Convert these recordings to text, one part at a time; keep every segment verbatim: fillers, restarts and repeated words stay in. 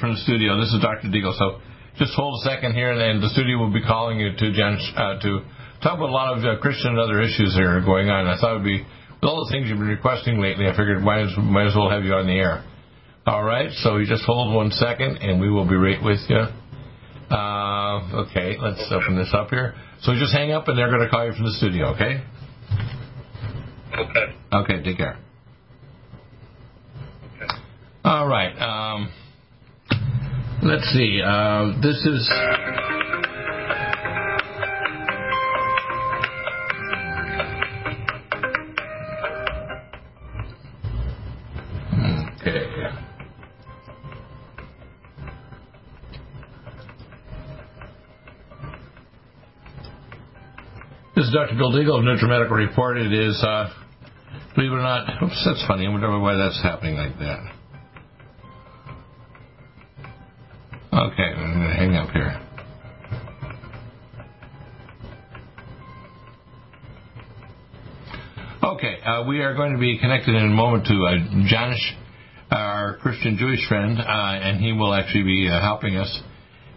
From the studio. This is Doctor Deagle. So just hold a second here, and then the studio will be calling you to Jen, uh, to talk about a lot of uh, Christian and other issues that are going on. And I thought it would be, with all the things you've been requesting lately, I figured might as, might as well have you on the air. All right, so you just hold one second, and we will be right with you. Uh, okay, let's open this up here. So just hang up, and they're going to call you from the studio, okay? Okay. Okay, take care. Okay. All right. Um, Let's see. Uh, this is. Okay. This is Doctor Bill Deagle of Nutrimedical Report. It is, uh, believe it or not. Oops, that's funny. I wonder why that's happening like that. Okay, I'm going to hang up here. Okay, uh, we are going to be connected in a moment to uh, Janus, our Christian Jewish friend, uh, and he will actually be uh, helping us.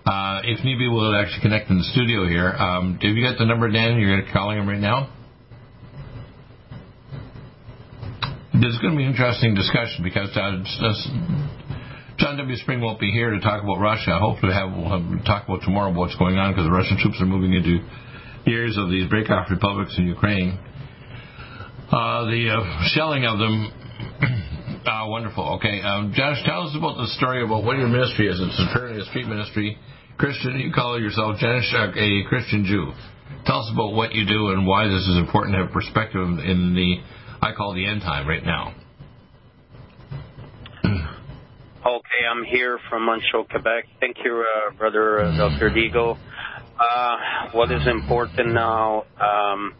Uh, if need be, we'll actually connect in the studio here. Um, have you got the number, Dan? You're going to be calling him right now? There's going to be an interesting discussion because uh, that's... John W. Spring won't be here to talk about Russia. Hopefully have, we'll have, talk about tomorrow what's going on because the Russian troops are moving into the areas of these breakoff republics in Ukraine. Uh, the uh, shelling of them, uh, wonderful. Okay, um, Josh, tell us about the story about what your ministry is. It's apparently a street ministry. Christian, you call yourself Josh, a Christian Jew. Tell us about what you do and why this is important to have perspective in the, I call the end time right now. Okay, I'm here from Montreal, Quebec. Thank you, uh, Brother uh, Doctor Deagle. Uh, what is important now, um,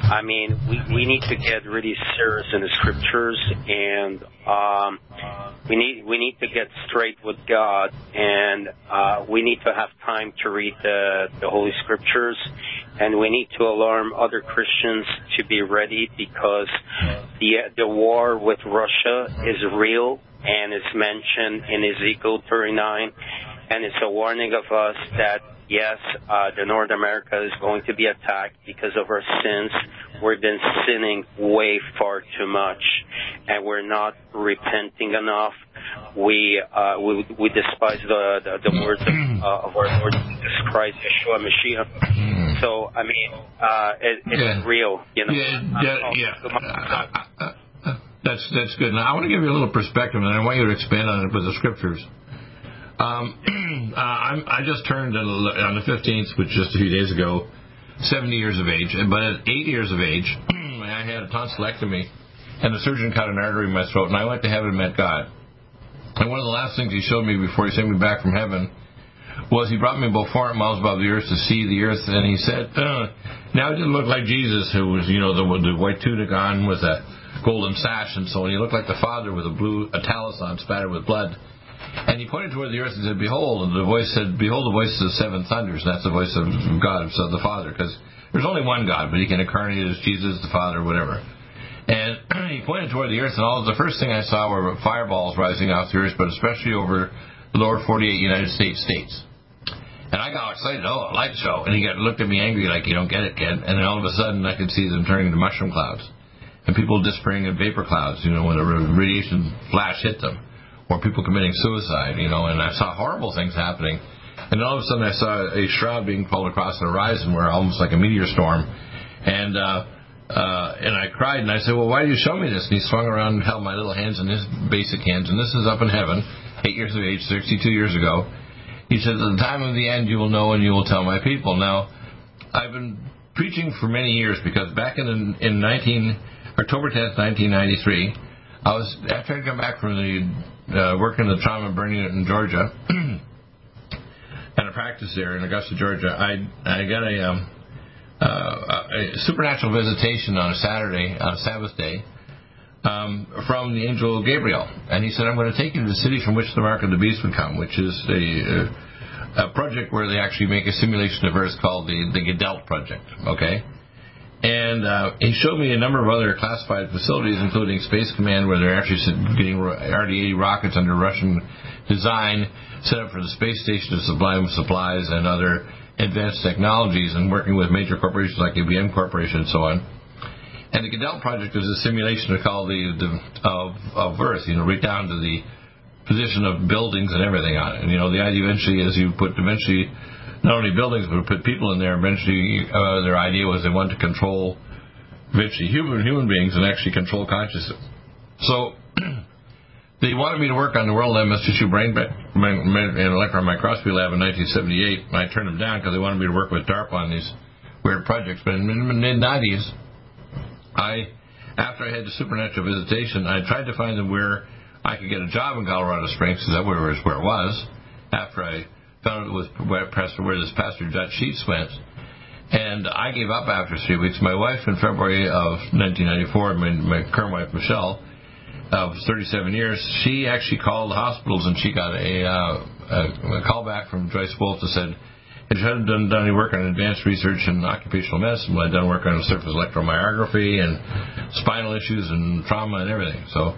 I mean, we, we need to get really serious in the Scriptures, and um, we need we need to get straight with God, and uh, we need to have time to read the, the Holy Scriptures, and we need to alarm other Christians to be ready because the the war with Russia is real. And it's mentioned in Ezekiel thirty-nine, and it's a warning of us that, yes, uh, the North America is going to be attacked because of our sins. We've been sinning way far too much, and we're not repenting enough. We uh, we, we despise the, the, the words of, uh, of our Lord Jesus Christ, Yeshua Mashiach. So, I mean, uh, it, it's yeah. real. You know? Yeah, yeah, yeah. That's that's good. Now, I want to give you a little perspective, and I want you to expand on it with the Scriptures. Um, uh, I'm, I just turned on the fifteenth, which just a few days ago, seventy years of age. But at eight years of age, I had a tonsillectomy, and the surgeon cut an artery in my throat, and I went to heaven and met God. And one of the last things he showed me before he sent me back from heaven was he brought me about four hundred miles above the earth to see the earth, and he said, uh, now it didn't look like Jesus, who was, you know, the, the white tunic on with a golden sash, and so on. He looked like the Father with a blue talus on, spattered with blood. And he pointed toward the earth and said, "Behold!" And the voice said, "Behold, the voice of the seven thunders." And that's the voice of God, of the Father, because there's only one God, but He can incarnate as Jesus, the Father, whatever. And he pointed toward the earth, and all the first thing I saw were fireballs rising off the earth, but especially over the lower forty-eight United States states. And I got excited. Oh, a light show! And he got looked at me angry, like, "You don't get it, kid." And then all of a sudden, I could see them turning to mushroom clouds. and people disappearing in vapor clouds, you know, when a radiation flash hit them, or people committing suicide, you know, and I saw horrible things happening. And all of a sudden I saw a shroud being pulled across the horizon where almost like a meteor storm. And uh, uh, and I cried, and I said, well, why do you show me this? And he swung around and held my little hands in his basic hands. And this is up in heaven, eight years of age, sixty-two years ago. He said, at the time of the end, you will know and you will tell my people. Now, I've been preaching for many years because back in in nineteen, October tenth, nineteen ninety-three, I was, after I'd come back from the uh, work in the trauma burn unit in Georgia, and I practiced there in Augusta, Georgia, I I got a, um, uh, a supernatural visitation on a Saturday, on a Sabbath day, um, from the angel Gabriel. And he said, I'm going to take you to the city from which the mark of the beast would come, which is a, a project where they actually make a simulation of Earth called the, the Gödel Project, okay? And uh, he showed me a number of other classified facilities, including Space Command, where they're actually getting R D eighty rockets under Russian design set up for the space station to supply them with supplies and other advanced technologies, and working with major corporations like I B M Corporation and so on. And the Gödel Project is a simulation of, called the, the, of, of Earth, you know, right down to the position of buildings and everything on it. And, you know, the idea eventually is you put eventually not only buildings, but put people in there. Eventually, uh, their idea was they wanted to control eventually human human beings and actually control consciousness. So they wanted me to work on the World M S Tissue Brain and Electron Microscopy Lab in nineteen seventy-eight. And I turned them down because they wanted me to work with DARPA on these weird projects. But in the mid nineties, I, after I had the supernatural visitation, I tried to find them where I could get a job in Colorado Springs, because that was where it was, after I found it was where this Pastor Dutch Sheets went. And I gave up after three weeks. My wife, in February of nineteen ninety-four, my, my current wife, Michelle, of thirty-seven years, she actually called hospitals, and she got a, uh, a call back from Joyce Wolf that said, if you hadn't done, done any work on advanced research in occupational medicine, well, I'd done work on surface electromyography and spinal issues and trauma and everything. So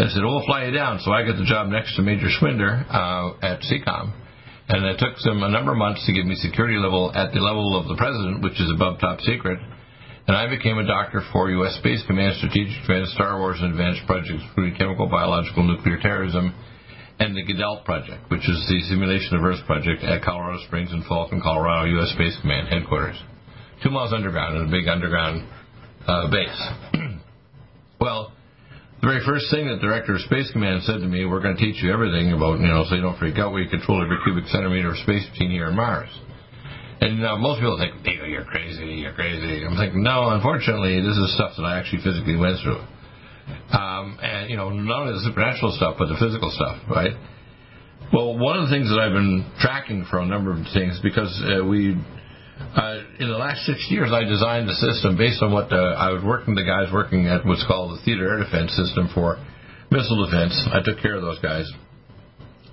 I said, oh, we'll fly you down. So I got the job next to Major Schwinder uh, at C COM. And it took them a number of months to give me security level at the level of the president, which is above top secret. And I became a doctor for U S Space Command, Strategic Command, Star Wars, and advanced projects, including chemical, biological, nuclear terrorism, and the Gödel Project, which is the Simulation of Earth project at Colorado Springs and Falcon, Colorado, U S Space Command headquarters, two miles underground in a big underground uh, base. Well, the very first thing that the director of Space Command said to me, we're going to teach you everything about, you know, so you don't freak out. We control every cubic centimeter of space between here and Mars. And uh, most people think, Deagle, you're crazy, you're crazy. I'm thinking, no, unfortunately, this is stuff that I actually physically went through. Um, and, you know, not only the supernatural stuff, but the physical stuff, right? Well, one of the things that I've been tracking for a number of things, because uh, we, uh, in the last six years, I designed a system based on what uh, I was working, the guys working at what's called the theater air defense system for missile defense. I took care of those guys.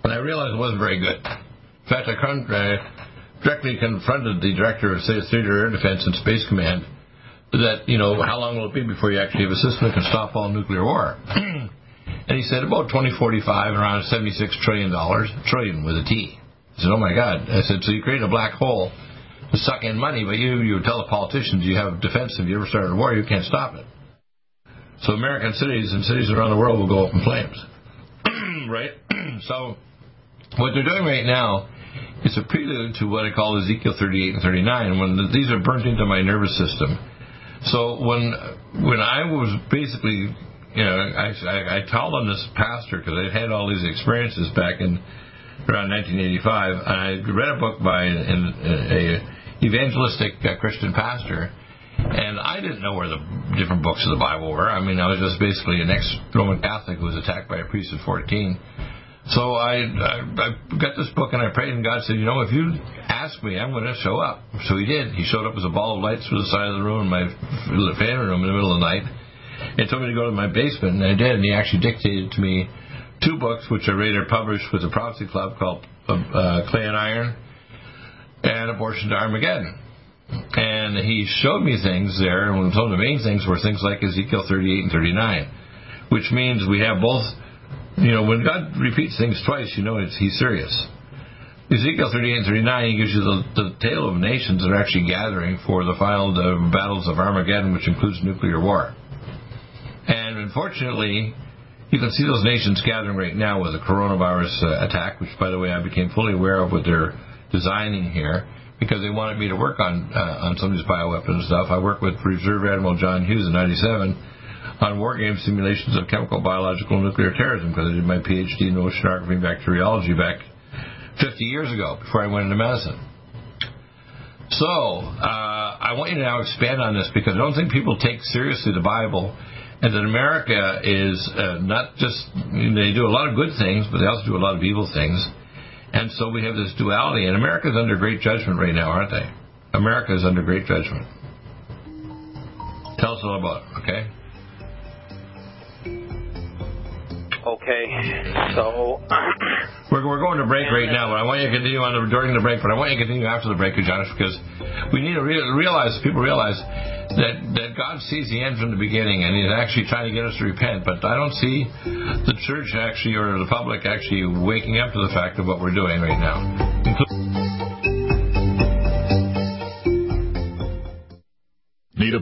And I realized it wasn't very good. In fact, I couldn't... Uh, directly confronted the director of Theater Air Defense and Space Command that, you know, how long will it be before you actually have a system that can stop all nuclear war? And he said, about twenty forty-five, around seventy-six trillion dollars, trillion with a T. I said, oh, my God. I said, so you create a black hole to suck in money, but you, you tell the politicians you have defense. If you ever started a war, you can't stop it. So American cities and cities around the world will go up in flames. Right? So what they're doing right now, it's a prelude to what I call Ezekiel thirty-eight and thirty-nine, when these are burnt into my nervous system. So when when I was basically, you know, I, I, I told on this pastor, because I had all these experiences back in around nineteen eighty-five, and I read a book by an, an a evangelistic Christian pastor, and I didn't know where the different books of the Bible were. I mean, I was just basically an ex-Roman Catholic who was attacked by a priest at fourteen. So I, I, I got this book, and I prayed, and God said, you know, if you ask me, I'm going to show up. So he did. He showed up as a ball of lights through the side of the room in my family room in the middle of the night, and told me to go to my basement, and I did. And he actually dictated to me two books, which I later published with the Prophecy Club, called uh, Clay and Iron and Abortion to Armageddon. And he showed me things there, and some of the main things were things like Ezekiel thirty-eight and thirty-nine, which means we have both. You know, when God repeats things twice, you know it's, he's serious. Ezekiel thirty-eight and thirty-nine, he gives you the, the tale of nations that are actually gathering for the final uh, battles of Armageddon, which includes nuclear war. unfortunately, you can see those nations gathering right now with the coronavirus uh, attack, which, by the way, I became fully aware of what they're designing here, because they wanted me to work on uh, on some of these bioweapons stuff. I worked with Reserve Admiral John Hughes in ninety-seven on war game simulations of chemical, biological, and nuclear terrorism, because I did my P H D in oceanography and bacteriology back fifty years ago, before I went into medicine. So, uh, I want you to now expand on this, because I don't think people take seriously the Bible, and that America is uh, not just, you know, they do a lot of good things, but they also do a lot of evil things. And so we have this duality, and America's under great judgment right now, aren't they? America's under great judgment. Tell us all about it, okay? Okay, so... we're, we're going to break right now, but I want you to continue on the, during the break, but I want you to continue after the break, Jonas, because we need to re realize, people realize, that, that God sees the end from the beginning, and He's actually trying to get us to repent, but I don't see the church actually, or the public actually, waking up to the fact of what we're doing right now. Need a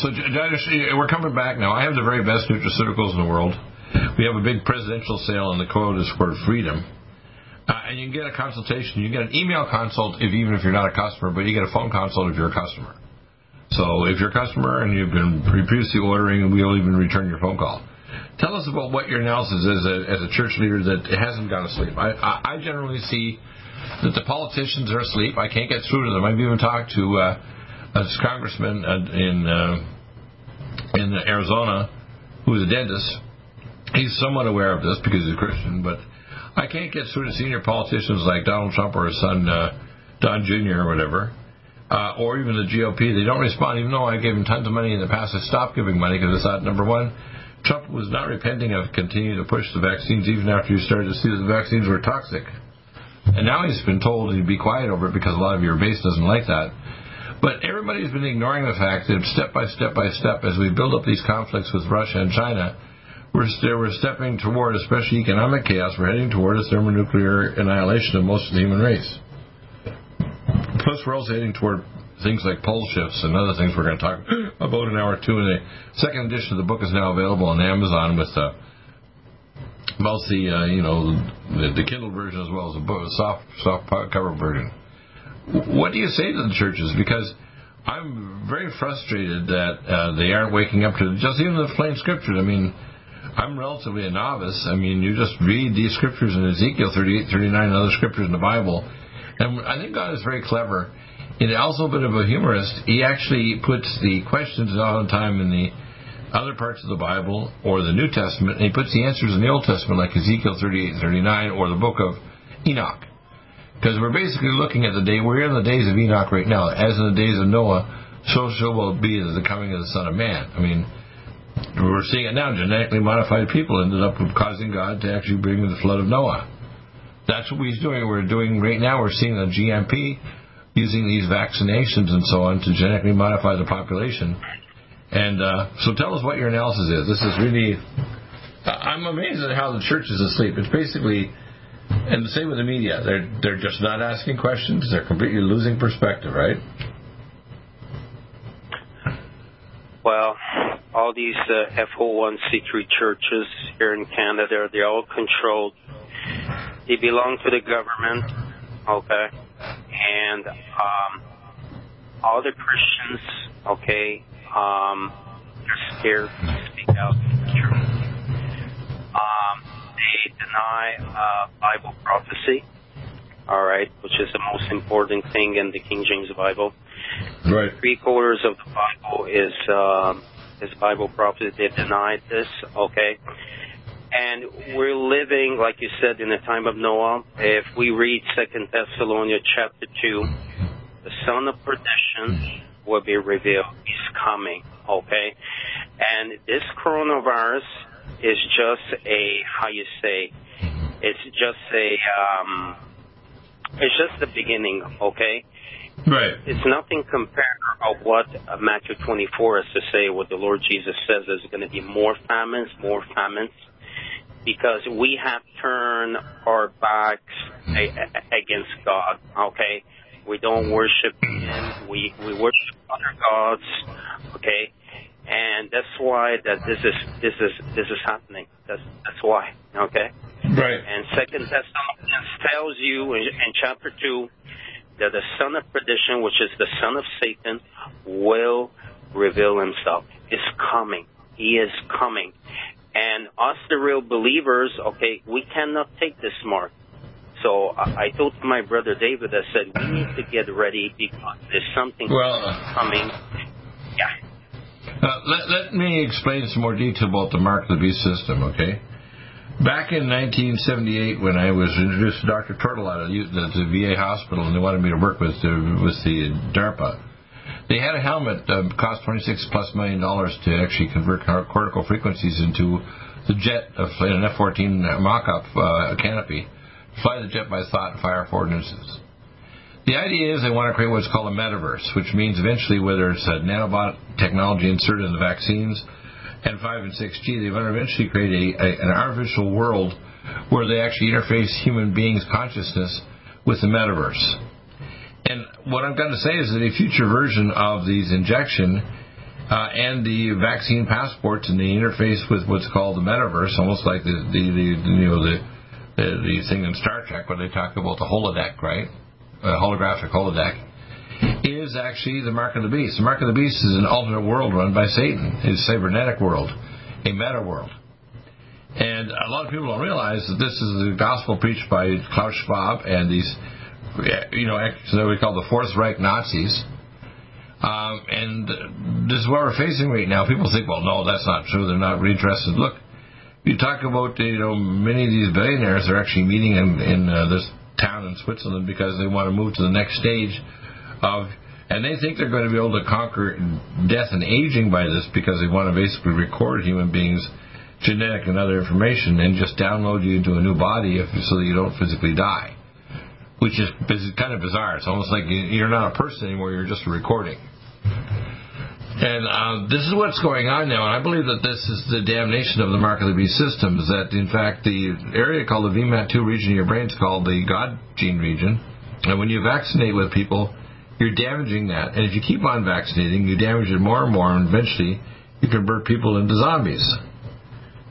So, Janus, we're coming back now. I have the very best nutraceuticals in the world. We have a big presidential sale, and the code is for freedom. Uh, and you can get a consultation. You can get an email consult, if even if you're not a customer, but you get a phone consult if you're a customer. So if you're a customer and you've been previously ordering, we'll even return your phone call. Tell us about what your analysis is as a, as a church leader that hasn't gone to sleep. I, I, I generally see that the politicians are asleep. I can't get through to them. I've even talked to... Uh, a congressman in uh, in Arizona who's a dentist, he's somewhat aware of this because he's a Christian, but I can't get through to senior politicians like Donald Trump or his son, uh, Don Junior or whatever, uh, or even the G O P. They don't respond, even though I gave them tons of money in the past. I stopped giving money because I thought, number one, Trump was not repenting of continuing to push the vaccines even after you started to see that the vaccines were toxic. And now he's been told to be quiet over it because a lot of your base doesn't like that. But everybody's been ignoring the fact that step by step by step, as we build up these conflicts with Russia and China, we're, st- we're stepping toward, especially economic chaos, we're heading toward a thermonuclear annihilation of most of the human race. Plus, we're also heading toward things like pole shifts and other things we're going to talk about in hour two. And the second edition of the book is now available on Amazon with uh, both the, uh, you know, the, the Kindle version as well as the book, soft, soft cover version. What do you say to the churches? Because I'm very frustrated that uh, they aren't waking up to just even the plain scriptures. I mean, I'm relatively a novice. I mean, you just read these scriptures in Ezekiel thirty-eight, thirty-nine, and other scriptures in the Bible. And I think God is very clever. And also a bit of a humorist. He actually puts the questions all the time in the other parts of the Bible or the New Testament, and he puts the answers in the Old Testament, like Ezekiel thirty-eight, thirty-nine, or the Book of Enoch. Because we're basically looking at the day, we're in the days of Enoch right now. As in the days of Noah, so shall it be as the coming of the Son of Man. I mean, we're seeing it now. Genetically modified people ended up causing God to actually bring the flood of Noah. That's what we're doing. We're doing right now, we're seeing the G M P using these vaccinations and so on to genetically modify the population. And uh, so tell us what your analysis is. This is really... I'm amazed at how the church is asleep. It's basically... And the same with the media. They're they're just not asking questions. They're completely losing perspective, right? Well, all these uh, F O one C three churches here in Canada, they're all controlled. They belong to the government, okay? And um, all the Christians, okay, um, they're scared to speak out the truth. Um... They deny uh, Bible prophecy, all right, which is the most important thing in the King James Bible. Right. Three quarters of the Bible is um, is Bible prophecy. They deny this, okay. And we're living, like you said, in the time of Noah. If we read Second Thessalonians chapter two, the son of perdition will be revealed. He's coming, okay. And this coronavirus. Is just a how you say, it's just a um, it's just the beginning, okay? Right. It's nothing compared of what Matthew twenty-four is to say. What the Lord Jesus says is going to be more famines, more famines, because we have turned our backs a, a, against God, okay? We don't worship Him. We we worship other gods, okay? And that's why that this is this is this is happening. That's that's why. Okay. Right. And Second Thessalonians tells you in, in chapter two that the son of perdition, which is the son of Satan, will reveal himself. Is coming. He is coming. And us, the real believers, okay, we cannot take this mark. So I, I told my brother David, I said, we need to get ready because there's something well, coming. Yeah. Uh, let, let me explain some more detail about the Mark of the Beast system, okay? Back in nineteen seventy-eight, when I was introduced to Doctor Turtle at the V A hospital, and they wanted me to work with the, with the DARPA, they had a helmet that um, cost twenty-six plus million dollars to actually convert cortical frequencies into the jet of an F fourteen mock-up uh, canopy, fly the jet by thought and fire forward instances. The idea is they want to create what's called a metaverse, which means eventually whether it's a nanobot technology inserted in the vaccines and five and six G, they want to eventually create a, a, an artificial world where they actually interface human beings' consciousness with the metaverse. And what I'm going to say is that a future version of these injection uh, and the vaccine passports and the interface with what's called the metaverse, almost like the the, the you know the, the the thing in Star Trek where they talk about the holodeck, right? Uh, holographic holodeck, is actually the Mark of the Beast. The Mark of the Beast is an alternate world run by Satan. It's a cybernetic world, a meta world. And a lot of people don't realize that this is the gospel preached by Klaus Schwab and these, you know, what we call the Fourth Reich Nazis. Um, and this is what we're facing right now. People think, well, no, that's not true. They're not really interested. Look, You talk about, you know, many of these billionaires are actually meeting in, in uh, this town in Switzerland because they want to move to the next stage of, and they think they're going to be able to conquer death and aging by this because they want to basically record human beings' genetic and other information and just download you into a new body if, so that you don't physically die, which is kind of bizarre. It's almost like you're not a person anymore, you're just a recording. And uh, this is what's going on now, and I believe that this is the damnation of the mark of the beast systems, that, in fact, the area called the V M A T two region of your brain is called the God gene region, and when you vaccinate with people, you're damaging that. And if you keep on vaccinating, you damage it more and more, and eventually you convert people into zombies.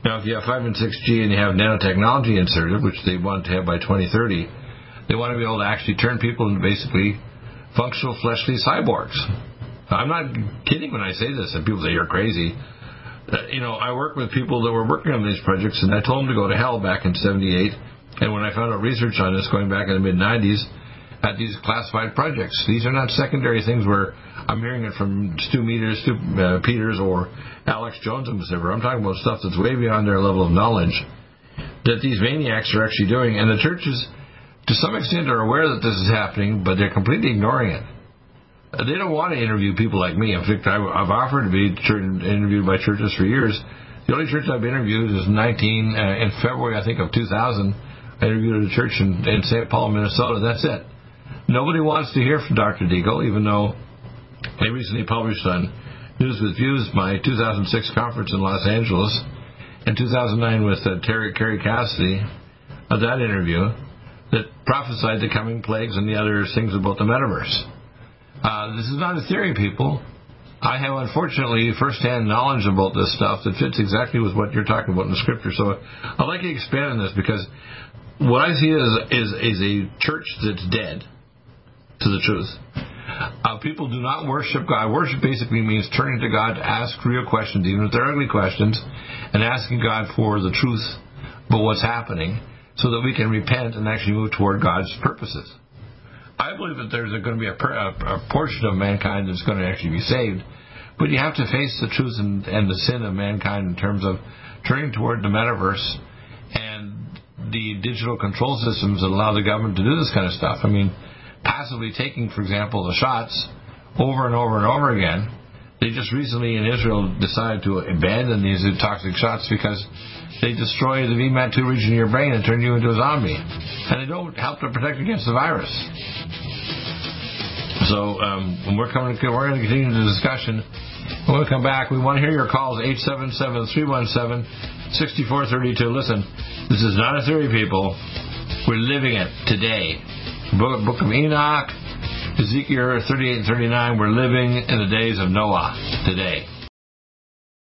Now, if you have five and six G and you have nanotechnology inserted, which they want to have by twenty thirty, they want to be able to actually turn people into basically functional fleshly cyborgs. I'm not kidding when I say this, and people say, you're crazy. Uh, you know, I work with people that were working on these projects, and I told them to go to hell back in seventy-eight. And when I found out research on this going back in the mid nineties, at these classified projects, these are not secondary things where I'm hearing it from Stu Meters, Stu uh, Peters, or Alex Jones and whatever. I'm talking about stuff that's way beyond their level of knowledge that these maniacs are actually doing. And the churches, to some extent, are aware that this is happening, but they're completely ignoring it. They don't want to interview people like me. In fact, I've offered to be interviewed by churches for years. The only church I've interviewed is nineteen, uh, in February, I think, of two thousand. I interviewed a church in, in Saint Paul, Minnesota. That's it. Nobody wants to hear from Doctor Deagle, even though they recently published on News with Views my two thousand six conference in Los Angeles and two thousand nine with uh, Terry Kerry Cassidy, uh, that interview, that prophesied the coming plagues and the other things about the metaverse. Uh, this is not a theory, people. I have, unfortunately, first-hand knowledge about this stuff that fits exactly with what you're talking about in the Scripture. So I'd like to expand on this, because what I see is is, is a church that's dead to the truth. Uh, people do not worship God. Worship basically means turning to God to ask real questions, even if they're ugly questions, and asking God for the truth about what's happening so that we can repent and actually move toward God's purposes. I believe that there's going to be a, a, a portion of mankind that's going to actually be saved, but you have to face the truth and, and the sin of mankind in terms of turning toward the metaverse and the digital control systems that allow the government to do this kind of stuff. I mean, passively taking, for example, the shots over and over and over again. They just recently in Israel decided to abandon these toxic shots because they destroy the V M A T two region of your brain and turn you into a zombie. And they don't help to protect against the virus. So um, we're, coming to, we're going to continue the discussion. When we come back, we want to hear your calls, eight seven seven, three one seven, six four three two. Listen, this is not a theory, people. We're living it today. Book, Book of Enoch. Ezekiel thirty-eight and thirty-nine, we're living in the days of Noah today.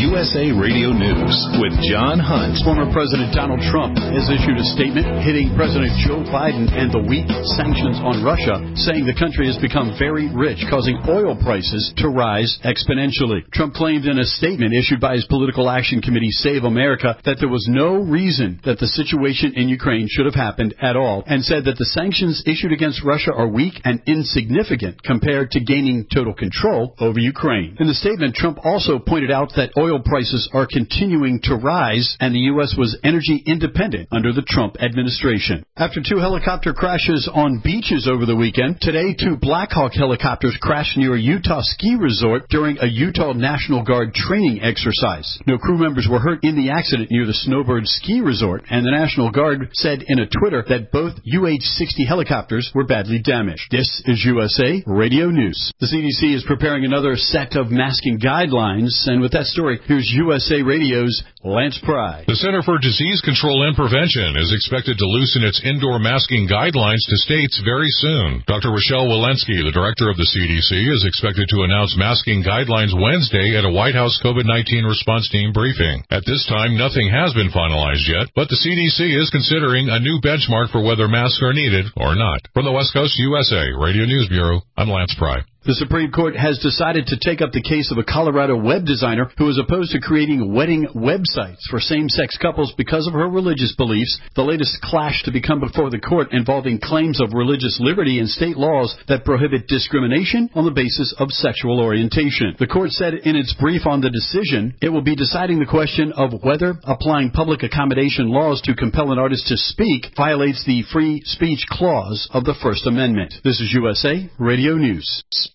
U S A Radio News with John Hunt. Former President Donald Trump has issued a statement hitting President Joe Biden and the weak sanctions on Russia, saying the country has become very rich, causing oil prices to rise exponentially. Trump claimed in a statement issued by his Political Action Committee, Save America, that there was no reason that the situation in Ukraine should have happened at all, and said that the sanctions issued against Russia are weak and insignificant compared to gaining total control over Ukraine. In the statement, Trump also pointed out that oil prices prices are continuing to rise, and the U S was energy independent under the Trump administration. After two helicopter crashes on beaches over the weekend, today two Black Hawk helicopters crashed near a Utah ski resort during a Utah National Guard training exercise. No crew members were hurt in the accident near the Snowbird Ski Resort, and the National Guard said in a Twitter that both U H sixty helicopters were badly damaged. This is U S A Radio News. The C D C is preparing another set of masking guidelines, and with that story, here's U S A Radio's Lance Pry. The Center for Disease Control and Prevention is expected to loosen its indoor masking guidelines to states very soon. Doctor Rochelle Walensky, the director of the C D C, is expected to announce masking guidelines Wednesday at a White House COVID nineteen response team briefing. At this time, nothing has been finalized yet, but the C D C is considering a new benchmark for whether masks are needed or not. From the West Coast U S A Radio News Bureau, I'm Lance Pry. The Supreme Court has decided to take up the case of a Colorado web designer who is opposed to creating wedding websites for same-sex couples because of her religious beliefs. The latest clash to become before the court involving claims of religious liberty and state laws that prohibit discrimination on the basis of sexual orientation. The court said in its brief on the decision, it will be deciding the question of whether applying public accommodation laws to compel an artist to speak violates the free speech clause of the First Amendment. This is U S A Radio News.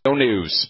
No news.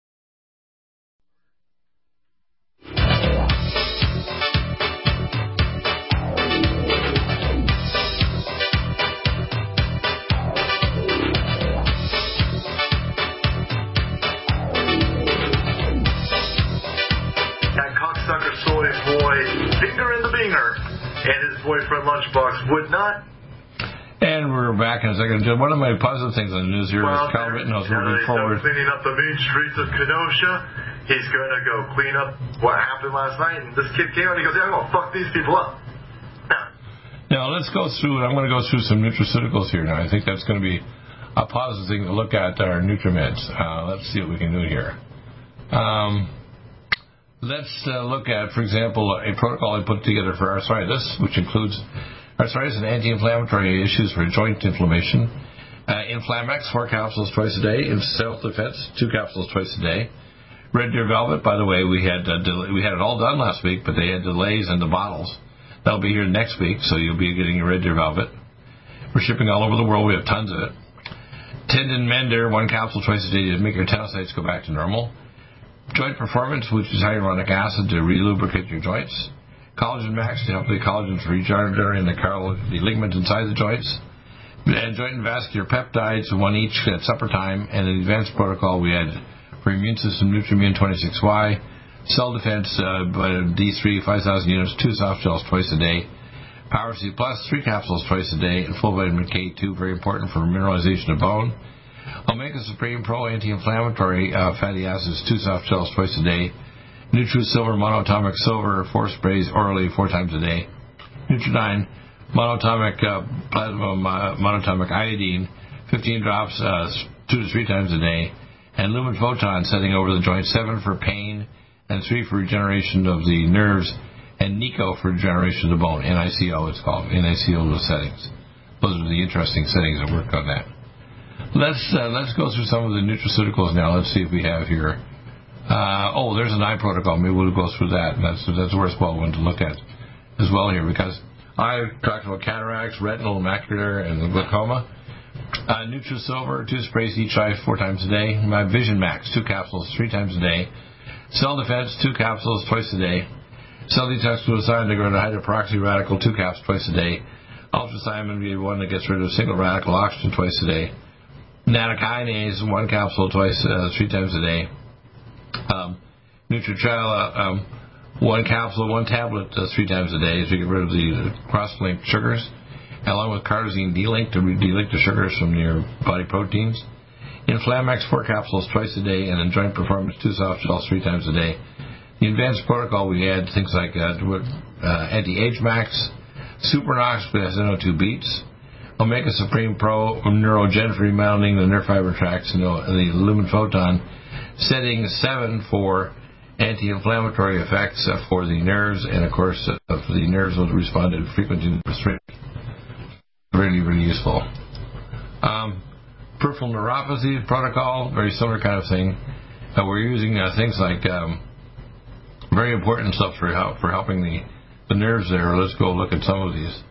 Boyfriend lunchbox would not. And we're back in a second. One of my positive things on the news here well, is Kyle Rittenhouse moving forward. He's cleaning up the main streets of Kenosha. He's going to go clean up what happened last night. And this kid came out and he goes, yeah, I'm going to fuck these people up. Now, let's go through, I'm going to go through some nutraceuticals here now. I think that's going to be a positive thing to look at our NutriMeds. Uh, let's see what we can do here. Um... Let's uh, look at, for example, a protocol I put together for arthritis, which includes arthritis and anti-inflammatory issues for joint inflammation. Uh, Inflamax, four capsules twice a day. In Self Defense, two capsules twice a day. Red Deer Velvet, by the way, we had uh, del- we had it all done last week, but they had delays in the bottles. That'll be here next week, so you'll be getting your Red Deer Velvet. We're shipping all over the world. We have tons of it. Tendon Mender, one capsule twice a day to make your tenocytes go back to normal. Joint Performance, which is hyaluronic acid to relubricate your joints. Collagen Max to help the collagen to regenerate in the, car- the ligament inside the joints. And Joint and Vascular Peptides, one each at supper time. And an advanced protocol we had for immune system, Nutrimune twenty-six Y, Cell Defense, uh, D three, five thousand units, two soft gels twice a day. Power C Plus, three capsules twice a day. And full vitamin K two, very important for mineralization of bone. Omega Supreme Pro Anti-Inflammatory uh, Fatty Acids, two soft gels twice a day. Nutrisilver Monoatomic Silver, four sprays orally four times a day. Nutriodine Monoatomic uh, Plasma uh, Monoatomic Iodine, fifteen drops uh, two to three times a day. And Lumen Photon setting over the joint, seven for pain and three for regeneration of the nerves. And NICO for regeneration of the bone, N I C O it's called, N I C O those settings. Those are the interesting settings that work on that. Let's uh, let's go through some of the nutraceuticals now. Let's see if we have here. Uh, oh, there's an eye protocol. Maybe we'll go through that. That's that's a worthwhile one to look at as well here because I talked about cataracts, retinal, macular, and glaucoma. Uh, Nutrisilver, two sprays each eye, four times a day. My Vision Max, two capsules, three times a day. Cell Defense, two capsules, twice a day. Cell Defense was assigned to go to hydroperoxy radical two caps twice a day. Ultrasimon would be one that gets rid of single radical oxygen twice a day. Natokinase, one capsule twice, uh, three times a day. Um, Nutrichella, um, one capsule, one tablet, uh, three times a day to get rid of the cross-linked sugars, along with carnosine D-link to delink the sugars from your body proteins. Inflammax, four capsules twice a day, and then Joint Performance, two soft gels three times a day. The advanced protocol, we add things like uh, uh, Anti-Age Max, Supernox with N O two beats, Omega Supreme Pro, Neurogen for remounting the nerve fiber tracts, and the Lumen Photon, setting seven for anti-inflammatory effects uh, for the nerves, and of course, uh, the nerves will respond to frequency restriction. Really, really useful. Um, peripheral neuropathy protocol, very similar kind of thing. Uh, we're using uh, things like um, very important stuff for help, for helping the, the nerves there. Let's go look at some of these.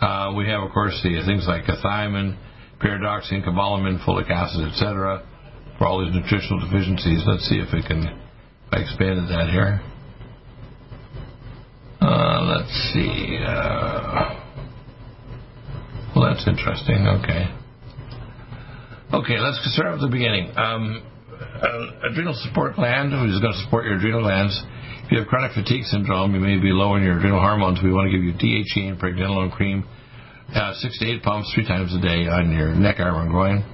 Uh, we have, of course, the things like thiamine, pyridoxine, cobalamin, folic acid, et cetera, for all these nutritional deficiencies. Let's see if we can. I expanded that here. Uh, let's see. Uh, well, that's interesting. Okay. Okay, let's start at the beginning. Um, uh, adrenal support gland is going to support your adrenal glands. If you have chronic fatigue syndrome, you may be low in your adrenal hormones. We want to give you D H E and pregnenolone cream, uh, six to eight pumps three times a day on your neck, arm, and groin.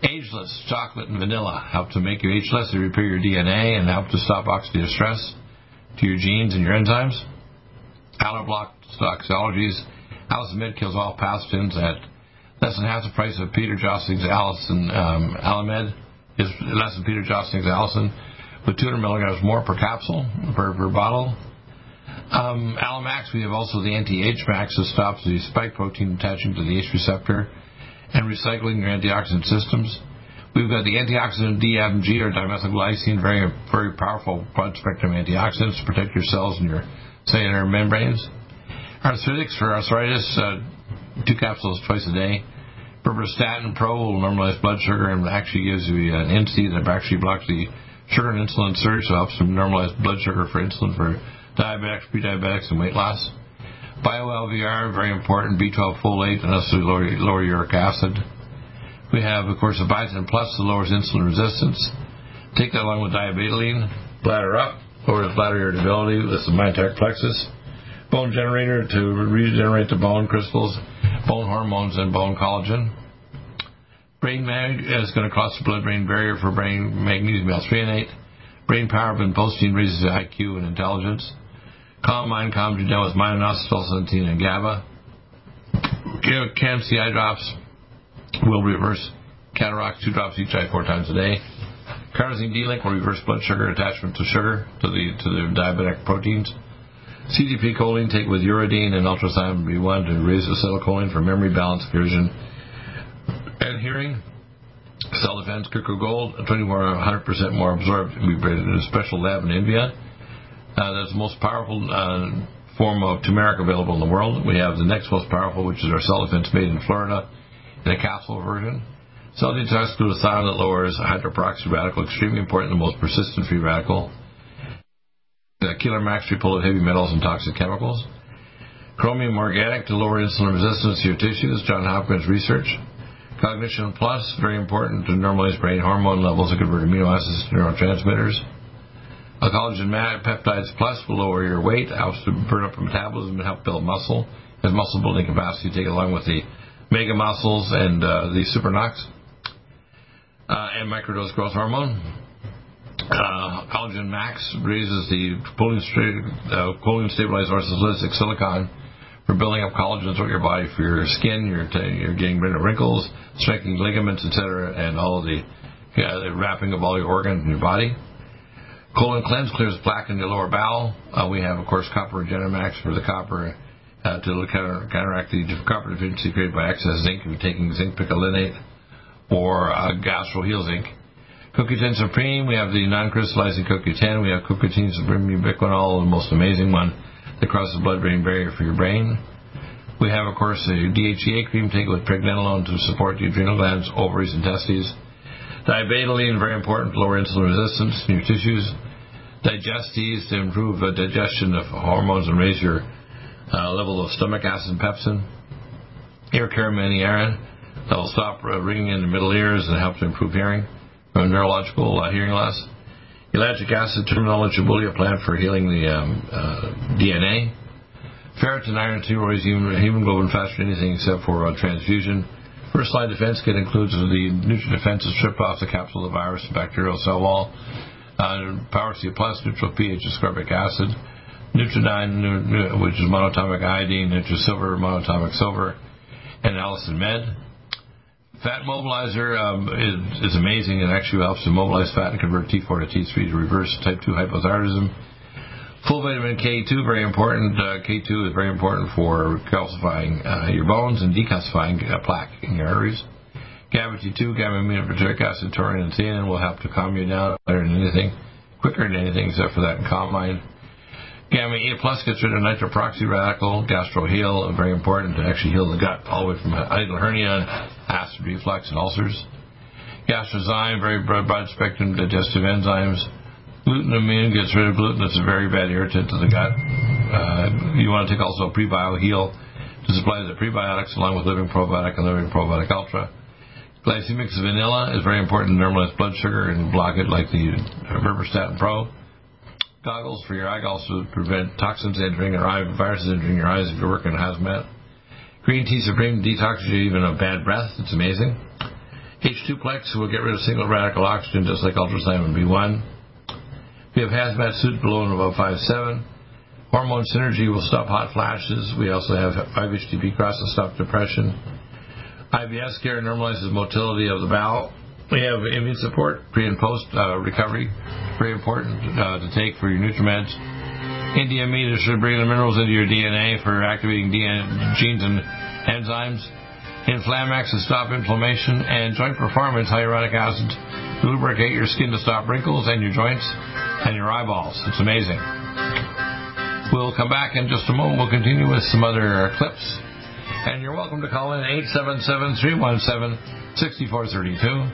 Ageless, chocolate and vanilla help to make you ageless. They repair your D N A and help to stop oxidative stress to your genes and your enzymes. Alloblock stocks allergies. AllicinMed kills all pathogens at less than half the price of Peter Jostling's Allicin. Um, Allimed is less than Peter Jostling's Allicin, with two hundred milligrams more per capsule, per, per bottle. Um, Allimax, we have also the anti-H Max that stops the spike protein attaching to the H receptor and recycling your antioxidant systems. We've got the antioxidant D M G, or dimethylglycine, very very powerful broad-spectrum antioxidants to protect your cells and your cellular membranes. Arthritics for arthritis, uh, two capsules twice a day. Berberstatin Pro will normalize blood sugar and actually gives you an I N S I that actually blocks the sugar and insulin surge, so helps to normalize blood sugar for insulin for diabetics, pre-diabetics, and weight loss. Bio-L V R, very important, B twelve folate, and also lower, lower uric acid. We have, of course, Biotin Plus that lowers insulin resistance. Take that along with diabetoline, bladder up, lowers bladder irritability, this is myotic plexus. Bone generator to regenerate the bone crystals, bone hormones, and bone collagen. Brain Mag is going to cross the blood-brain barrier for brain magnesium L-threonate. Brain Power Vinpostine raises the I Q and intelligence. Calm Mind Calms you down with minocytol, xanthine, and GABA. C A M C eye drops will reverse cataracts, two drops each eye four times a day. Carnosine D-Link will reverse blood sugar attachment to sugar, to the to the diabetic proteins. C D P choline take with uridine and ultrasound B one to raise acetylcholine for memory, balance, vision, and hearing. Cell Defense, Kirko Gold, twenty-four, one hundred percent more absorbed. We bred in a special lab in India. Uh, that's the most powerful uh, form of turmeric available in the world. We have the next most powerful, which is our Cell Defense made in Florida in a capsule version. Cell Detox glutathione that lowers hydroperoxy radical, extremely important, the most persistent free radical. Uh, Killer Max, repull of heavy metals and toxic chemicals. Chromium Organic to lower insulin resistance to your tissues, Johns Hopkins Research. Cognition Plus, very important to normalize brain hormone levels and convert amino acids to neurotransmitters. A collagen peptides plus will lower your weight, helps to burn up your metabolism and help build muscle. Has muscle building capacity, take it along with the mega muscles and uh, the Supernox. Uh, and microdose growth hormone. Uh, collagen Max raises the choline stabilized ortholytic silicon for building up collagen throughout your body for your skin, your t- you're getting rid of wrinkles, strengthening ligaments, et cetera, and all of the, yeah, the wrapping of all your organs in your body. Colon Cleanse clears plaque in the lower bowel. Uh, we have, of course, Copper Regenemax for the copper uh, to counter, counteract the copper deficiency created by excess zinc. If you're taking zinc picolinate or uh, Gastroheal Zinc. CoQ ten Supreme, we have the non-crystallizing CoQ ten. We have CoQ ten Supreme Ubiquinol, the most amazing one that crosses the blood-brain barrier for your brain. We have, of course, the D H E A cream taken with pregnenolone to support the adrenal glands, ovaries, and testes. Diabetoline, very important, lower insulin resistance in your tissues. digestees to improve uh, digestion of hormones and raise your uh, level of stomach acid and pepsin. Ear care maniarin, that will stop uh, ringing in the middle ears and help to improve hearing from neurological uh, hearing loss. Ellagic acid, terminal Gibulia plant for healing the um, uh, D N A. Ferritin, iron, steroids, hemoglobin, faster than anything except for uh, transfusion. First line defense kit includes the NutriDefense is stripped off the capsule of the virus and bacterial cell wall. Uh, Power C Plus, neutral pH, ascorbic acid. Nutriodine, which is monatomic iodine, Nutrisilver, monatomic silver, and AllicinMed. Fat mobilizer um, is, is amazing. It actually helps to mobilize fat and convert T four to T three to reverse type two hypothyroidism. Full vitamin K two, very important. Uh, K two is very important for calcifying uh, your bones and decalcifying uh, plaque in your arteries. GABA T two, gamma-aminobutyric acid, taurine, and theanine will help to calm you down better than anything, quicker than anything except for that in combine. Gamma A plus gets rid of nitroproxy radical, gastro-heal, very important to actually heal the gut all the way from hiatal hernia, acid reflux, and ulcers. Gastrozyme, very broad-spectrum digestive enzymes. Glutenamine gets rid of gluten. It's a very bad irritant to the gut. Uh, you want to take also PrebioHeal to supply the prebiotics along with Living Probiotic and Living Probiotic Ultra. Glycemic vanilla is very important to normalize blood sugar and block it like the Herberstatin Pro. Goggles for your eyeballs to prevent toxins entering your eye, viruses entering your eyes if you're working in hazmat. Green Tea Supreme detoxes you even of bad breath. It's amazing. H two plex will get rid of single radical oxygen just like ultrasound B one. We have hazmat suit below and above five seven. Hormone synergy will stop hot flashes. We also have five H T P cross to stop depression. I B S care normalizes motility of the bowel. We have immune support, pre and post uh, recovery. Very important uh, to take for your NutriMeds. N D M E should bring the minerals into your D N A for activating D N A, genes and enzymes. Inflamax to stop inflammation and joint performance, hyaluronic acid. Lubricate your skin to stop wrinkles and your joints and your eyeballs. It's amazing. We'll come back in just a moment. We'll continue with some other clips. And you're welcome to call in eight seven seven, three one seven, six four three two.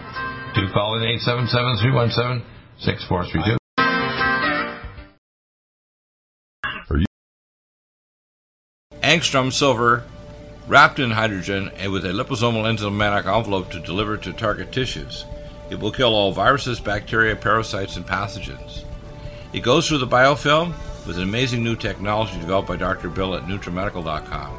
Do call in eight seven seven, three one seven, six four three two. Are you- Angstrom silver wrapped in hydrogen and with a liposomal enzymatic envelope to deliver to target tissues. It will kill all viruses, bacteria, parasites, and pathogens. It goes through the biofilm with an amazing new technology developed by Doctor Bill at NutriMedical dot com.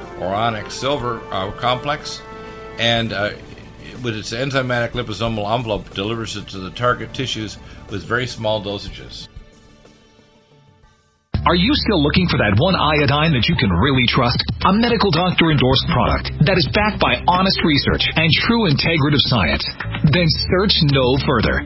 or ionic silver uh, complex, and uh, with its enzymatic liposomal envelope, delivers it to the target tissues with very small dosages. Are you still looking for that one iodine that you can really trust? A medical doctor-endorsed product that is backed by honest research and true integrative science? Then search no further.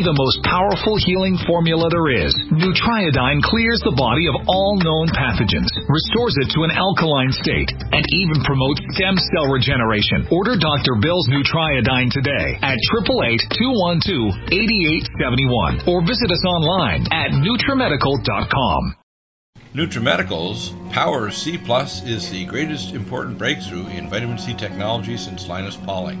the most powerful healing formula there is. Nutriodine clears the body of all known pathogens, restores it to an alkaline state, and even promotes stem cell regeneration. Order Doctor Bill's Nutriodine today at eight eight eight, two one two, eight eight seven one or visit us online at NutriMedical dot com. NutriMedical's Power C Plus is the greatest important breakthrough in vitamin C technology since Linus Pauling.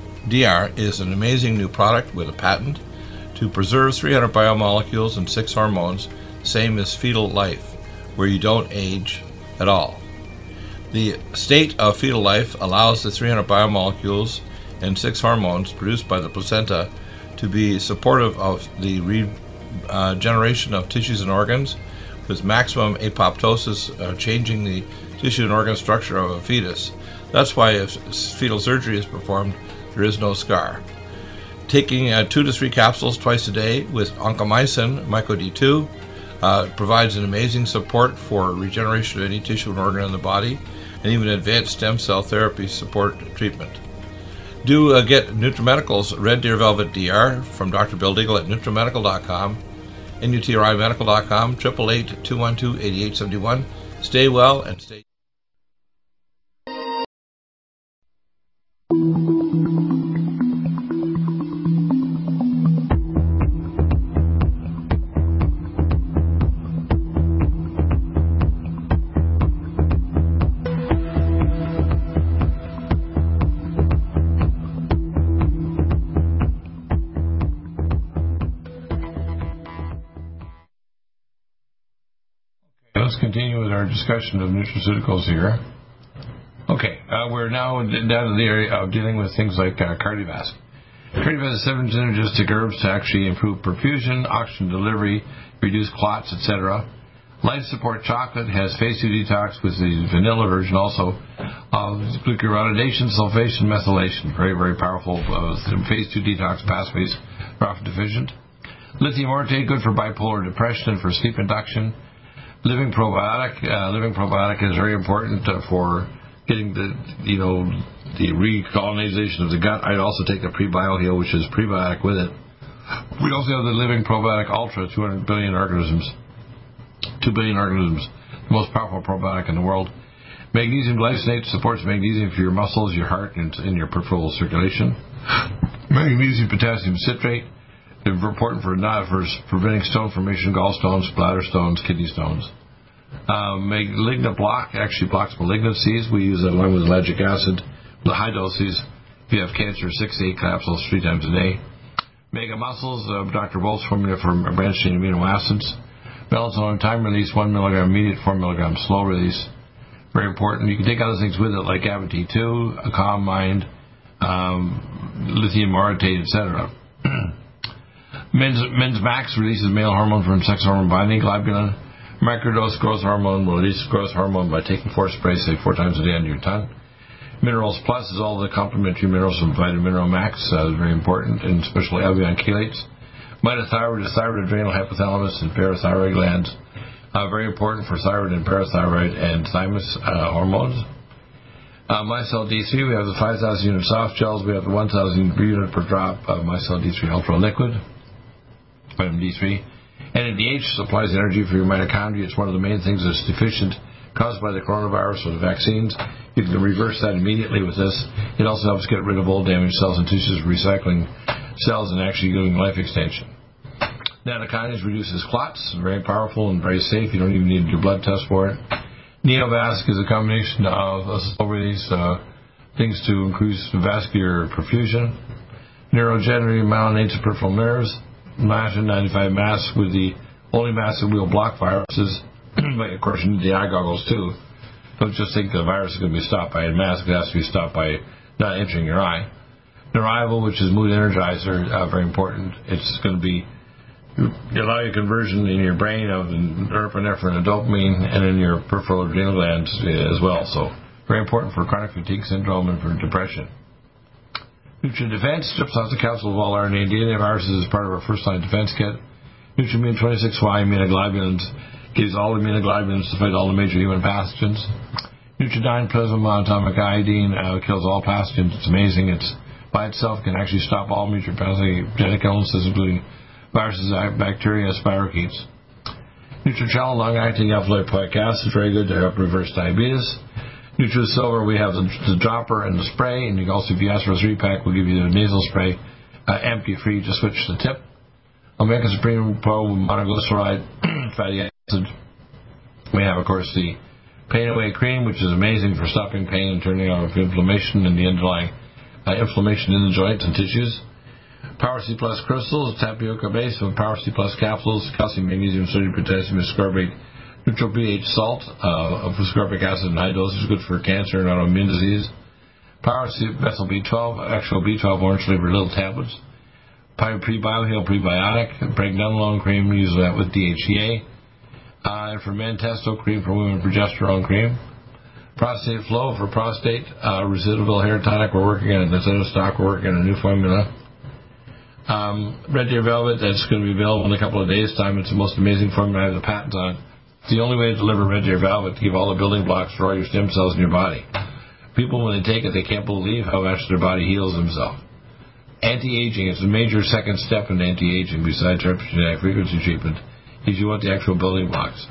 D R, is an amazing new product with a patent to preserve three hundred biomolecules and six hormones, same as fetal life, where you don't age at all. The state of fetal life allows the three hundred biomolecules and six hormones produced by the placenta to be supportive of the regeneration uh, of tissues and organs, with maximum apoptosis uh, changing the tissue and organ structure of a fetus. That's why if fetal surgery is performed, there is no scar. Taking uh, two to three capsules twice a day with oncomycin, myco D two, Uh, it provides an amazing support for regeneration of any tissue and organ in the body, and even advanced stem cell therapy support treatment. Do uh, get NutriMedical's Red Deer Velvet D R from Doctor Bill Deagle at Nutrimedical dot com, N U T R I Medical dot com, eight eight eight, two one two, eight eight seven one. Stay well and stay... discussion of nutraceuticals here. Okay, uh, we're now down to the area of dealing with things like uh, cardiovascular. Cardiovascular is seven synergistic herbs to actually improve perfusion, oxygen delivery, reduce clots, et cetera. Life Support Chocolate has phase two detox with the vanilla version also of glucuronidation, sulfation, methylation. Very, very powerful uh, phase two detox pathways for often deficient. Lithium orate, good for bipolar depression and for sleep induction. Living probiotic, uh, living probiotic is very important uh, for getting the, you know, the recolonization of the gut. I'd also take the PrebioHeal, which is prebiotic with it. We also have the Living Probiotic Ultra, two hundred billion organisms, two billion organisms, the most powerful probiotic in the world. Magnesium glycinate supports magnesium for your muscles, your heart, and in your peripheral circulation. Magnesium potassium citrate. They're important for not for preventing stone formation, gallstones, bladder stones, kidney stones. Um, Maligna block actually blocks malignancies. We use that along with ellagic acid, the high doses. If you have cancer, six to eight capsules three times a day. Mega muscles, uh, Doctor Wolf's formula for branched chain amino acids. Melatonin time release, one milligram immediate, four milligram slow release. Very important. You can take other things with it like Avanti two, a calm mind, um, lithium orotate, et cetera. Men's, Men's Max releases male hormone from sex hormone binding globulin. Microdose growth hormone will release growth hormone by taking four sprays, say, four times a day under your tongue. Minerals Plus is all the complementary minerals from Vitamin Mineral Max. Uh, very important, and especially albion chelates. Mitothyroid is thyroid, adrenal, hypothalamus, and parathyroid glands. Uh, very important for thyroid and parathyroid and thymus uh, hormones. Uh, Mycel D three, we have the five thousand unit soft gels. We have the one thousand unit per drop of Mycel D three Ultra Liquid. Vitamin D three. N A D H supplies energy for your mitochondria. It's one of the main things that's deficient caused by the coronavirus or the vaccines. You can reverse that immediately with this. It also helps get rid of old damaged cells and tissues, recycling cells and actually doing life extension. Natokinase reduces clots. Very powerful and very safe. You don't even need to do blood tests for it. Neovasc is a combination of over these uh, things to increase vascular perfusion. Neurogenerative myelinates the peripheral nerves. ninety-five masks with the only mask that will block viruses. But of course you need the eye goggles too. Don't just think the virus is going to be stopped by a mask. It has to be stopped by not entering your eye. Neurival, which is mood energizer, uh, very important. It's going to be you allow your conversion in your brain of norepinephrine and dopamine, and in your peripheral adrenal glands as well. So very important for chronic fatigue syndrome and for depression. NutriDefense strips off the capsule of all R N A and D N A viruses as part of our first-line defense kit. NutriMune twenty-six Y immunoglobulins gives all immunoglobulins to fight all the major human pathogens. Nutriodine, plasma, monatomic iodine uh, kills all pathogens. It's amazing. It's by itself can actually stop all major pathogenic illnesses, including viruses, bacteria, spirochetes. Nutrichel, long-acting alpha lipoic acid, very good to help reverse diabetes. Nutrisilver, we have the, the dropper and the spray, and you can also, if you ask for a three-pack, we'll give you the nasal spray, uh, empty free, just switch the tip. Omega Supreme Pro, monoglyceride, fatty acid. We have, of course, the Pain Away Cream, which is amazing for stopping pain and turning off inflammation and the underlying Uh, inflammation in the joints and tissues. Power C Plus crystals, tapioca base with Power C Plus capsules, calcium, magnesium, sodium, potassium, ascorbate, neutral pH salt uh, of ascorbic acid in high doses, good for cancer and autoimmune disease. Power C Vessel B twelve, actual B twelve orange flavored little tablets. Prebioheal prebiotic, pregnenolone cream, use that with D H E A. Uh, and for men, testosterone cream, for women, progesterone cream. Prostate Flow for prostate, uh, residual hair tonic, we're working on it, that's in stock, we're working on a new formula. Um, Red Deer Velvet, that's going to be available in a couple of days' time. It's the most amazing formula, I have the patents on it. It's the only way to deliver Red Deer Velvet, to give all the building blocks for all your stem cells in your body. People, when they take it, they can't believe how much their body heals themselves. Anti-aging, it's a major second step in anti-aging, besides epigenetic frequency treatment, if you want the actual building blocks.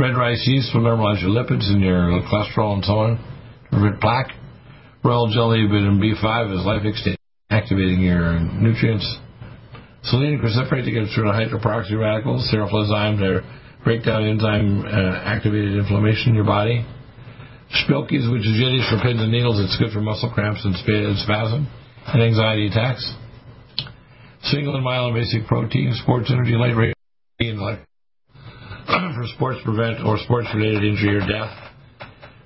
Red rice yeast will normalize your lipids and your cholesterol and so on, to prevent plaque. Royal jelly vitamin B five is life extending, activating your nutrients. Selenium cruciferate to get rid of hydroperoxy radicals, seroflozyme to break down enzyme uh, activated inflammation in your body. Spilkies, which is Yiddish for pins and needles, it's good for muscle cramps and spasm and anxiety attacks. Single and mile basic protein, sports energy, light rate, and light. For sports prevent or sports-related injury or death.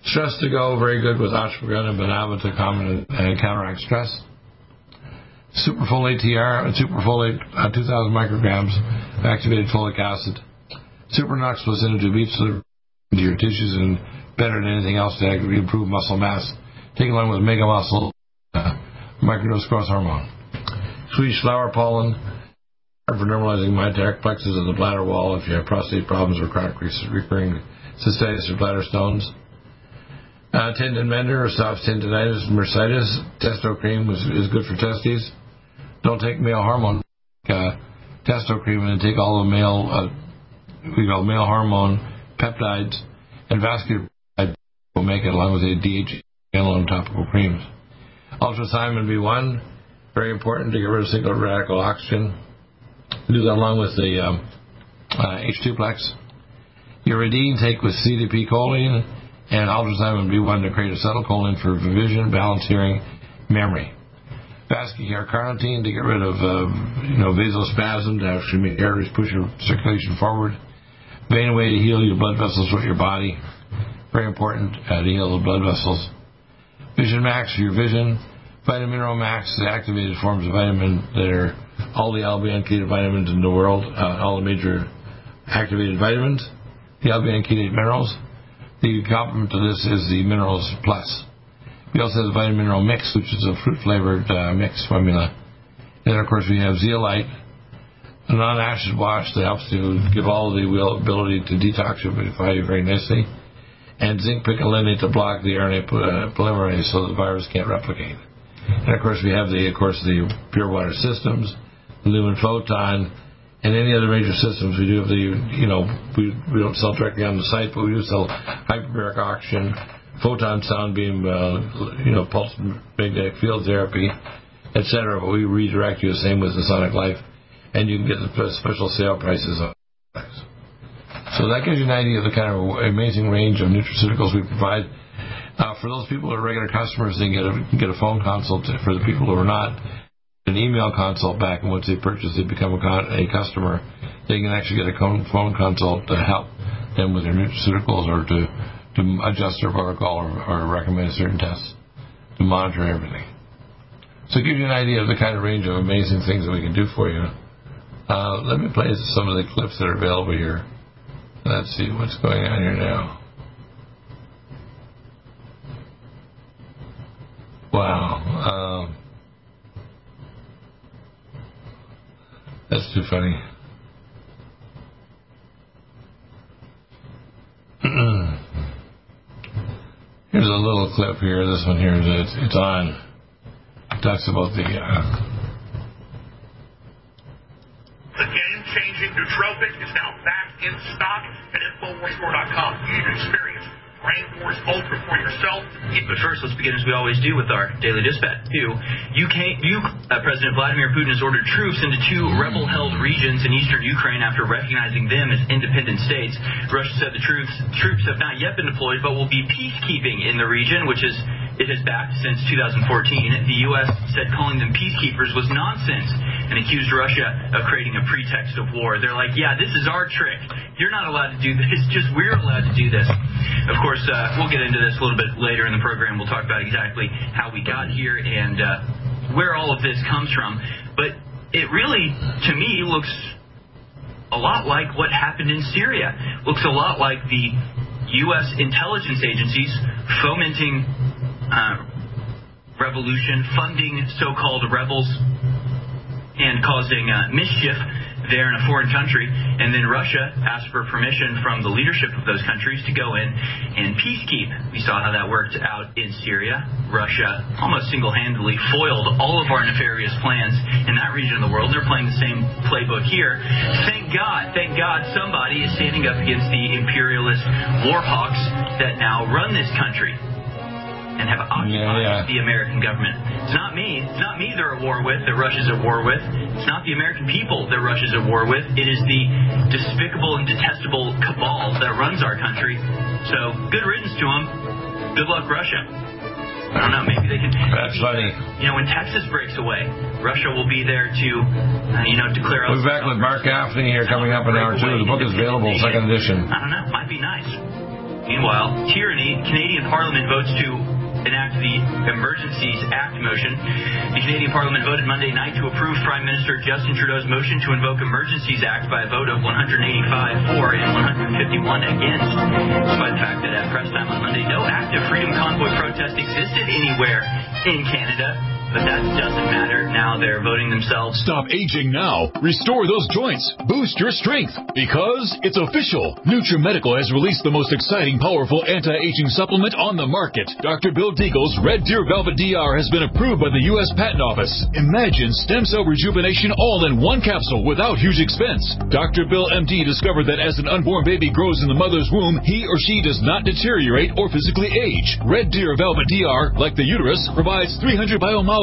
Stress to go, very good with ashwagandha and banana to common, uh, counteract stress. Superfolate T R, superfolate uh, two thousand micrograms of activated folic acid. Supernox plus energy beats into your tissues and better than anything else to improve muscle mass. Take along with mega muscle, uh, microdose growth hormone. Swedish flower pollen. For normalizing myotic plexus of the bladder wall if you have prostate problems or chronic recurring cystitis or bladder stones. Uh, tendon mender or soft tendonitis, mercitis, testo cream is, is good for testes. Don't take male hormone, uh, testo cream, and then take all the male, uh, we call male hormone peptides and vascular peptides will make it along with the D H E A and topical creams. Ultrathiamin B one, very important to get rid of single radical oxygen. Do that along with the um, uh, H two plex. Uridine, take with C D P choline and ultrasound B one to create acetylcholine for vision, balance, hearing, memory. Vascular carnitine to get rid of uh, you know, vasospasm to actually make arteries push your circulation forward. Vein way to heal your blood vessels with your body. Very important uh, to heal the blood vessels. Vision Max for your vision. Vitamineral Max, the activated forms of vitamin that are all the albion ketone vitamins in the world, uh, all the major activated vitamins, the albion ketone minerals. The complement to this is the Minerals Plus. We also have the Vitamineral Mix, which is a fruit-flavored uh, mix formula. And, of course, we have Zeolite, a non-acid wash that helps to give all the ability to detoxify you very nicely, and zinc picolinate to block the R N A polymerase so the virus can't replicate. And, of course, we have the, of course, the pure water systems, the Lumen Photon, and any other major systems. We do have the, you know, we, we don't sell directly on the site, but we do sell hyperbaric oxygen, photon sound beam, uh, you know, pulse magnetic field therapy, et cetera. But we redirect you the same with Masonic Life, and you can get the special sale prices on products. So that gives you an idea of the kind of amazing range of nutraceuticals we provide. Uh, for those people who are regular customers, they can get a, get a phone consult. For the people who are not, an email consult back, and once they purchase, they become a, con a customer. They can actually get a con phone consult to help them with their nutraceuticals or to, to adjust their protocol or, or recommend certain tests to monitor everything. So it gives you an idea of the kind of range of amazing things that we can do for you. Uh, let me play some of the clips that are available here. Let's see what's going on here now. Wow. Um, That's too funny. clip here, this one here, it's, it's on. It talks about the... Uh, the game-changing nootropic is now back in stock at infowars store dot com. You can experience Brain Force Ultra for yourself. But first, let's begin as we always do with our daily dispatch. Two, UK, uh, President Vladimir Putin has ordered troops into two rebel-held regions in eastern Ukraine after recognizing them as independent states. Russia said the troops, troops have not yet been deployed, but will be peacekeeping in the region, which is... It has backed since two thousand fourteen. The U S said calling them peacekeepers was nonsense and accused Russia of creating a pretext of war. They're like, yeah, this is our trick. You're not allowed to do this. Just we're allowed to do this. Of course, uh, we'll get into this a little bit later in the program. We'll talk about exactly how we got here and uh, where all of this comes from. But it really, to me, looks a lot like what happened in Syria. Looks a lot like the U S intelligence agencies fomenting... Uh, revolution, funding so-called rebels and causing uh, mischief there in a foreign country, and then Russia asked for permission from the leadership of those countries to go in and peacekeep. We saw how that worked out in Syria. Russia almost single-handedly foiled all of our nefarious plans in that region of the world. They're playing the same playbook here. Thank God, thank God somebody is standing up against the imperialist warhawks that now run this country and have occupied yeah, yeah. the American government. It's not me. It's not me they're at war with, that Russia's at war with. It's not the American people that Russia's at war with. It is the despicable and detestable cabal that runs our country. So, good riddance to them. Good luck, Russia. I don't know, maybe they can... That's funny. You know, when Texas breaks away, Russia will be there to, uh, you know, declare... We'll be back with Mark Gaffney here coming up in hour two. The book is available, second edition. I don't know. Might be nice. Meanwhile, tyranny, Canadian Parliament votes to... enact the Emergencies Act motion. The Canadian Parliament voted Monday night to approve Prime Minister Justin Trudeau's motion to invoke Emergencies Act by a vote of one hundred eighty-five for and one hundred fifty-one against, despite the fact that at press time on Monday, no active Freedom Convoy protest existed anywhere in Canada. But that doesn't matter. Now they're voting themselves. Stop aging now. Restore those joints. Boost your strength. Because it's official. NutriMedical has released the most exciting, powerful anti-aging supplement on the market. Doctor Bill Deagle's Red Deer Velvet D R has been approved by the U S Patent Office. Imagine stem cell rejuvenation all in one capsule without huge expense. Doctor Bill M D discovered that as an unborn baby grows in the mother's womb, he or she does not deteriorate or physically age. Red Deer Velvet D R, like the uterus, provides three hundred biomolecules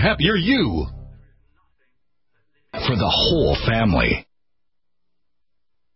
happier you. For the whole family.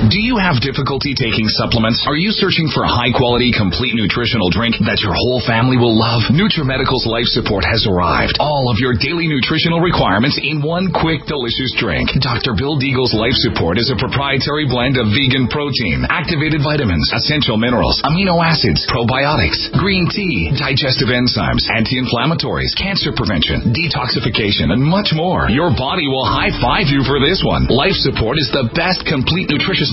Do you have difficulty taking supplements? Are you searching for a high-quality, complete nutritional drink that your whole family will love? NutriMedical's Life Support has arrived. All of your daily nutritional requirements in one quick, delicious drink. Doctor Bill Deagle's Life Support is a proprietary blend of vegan protein, activated vitamins, essential minerals, amino acids, probiotics, green tea, digestive enzymes, anti-inflammatories, cancer prevention, detoxification, and much more. Your body will high-five you for this one. Life Support is the best, complete, nutritious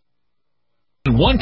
One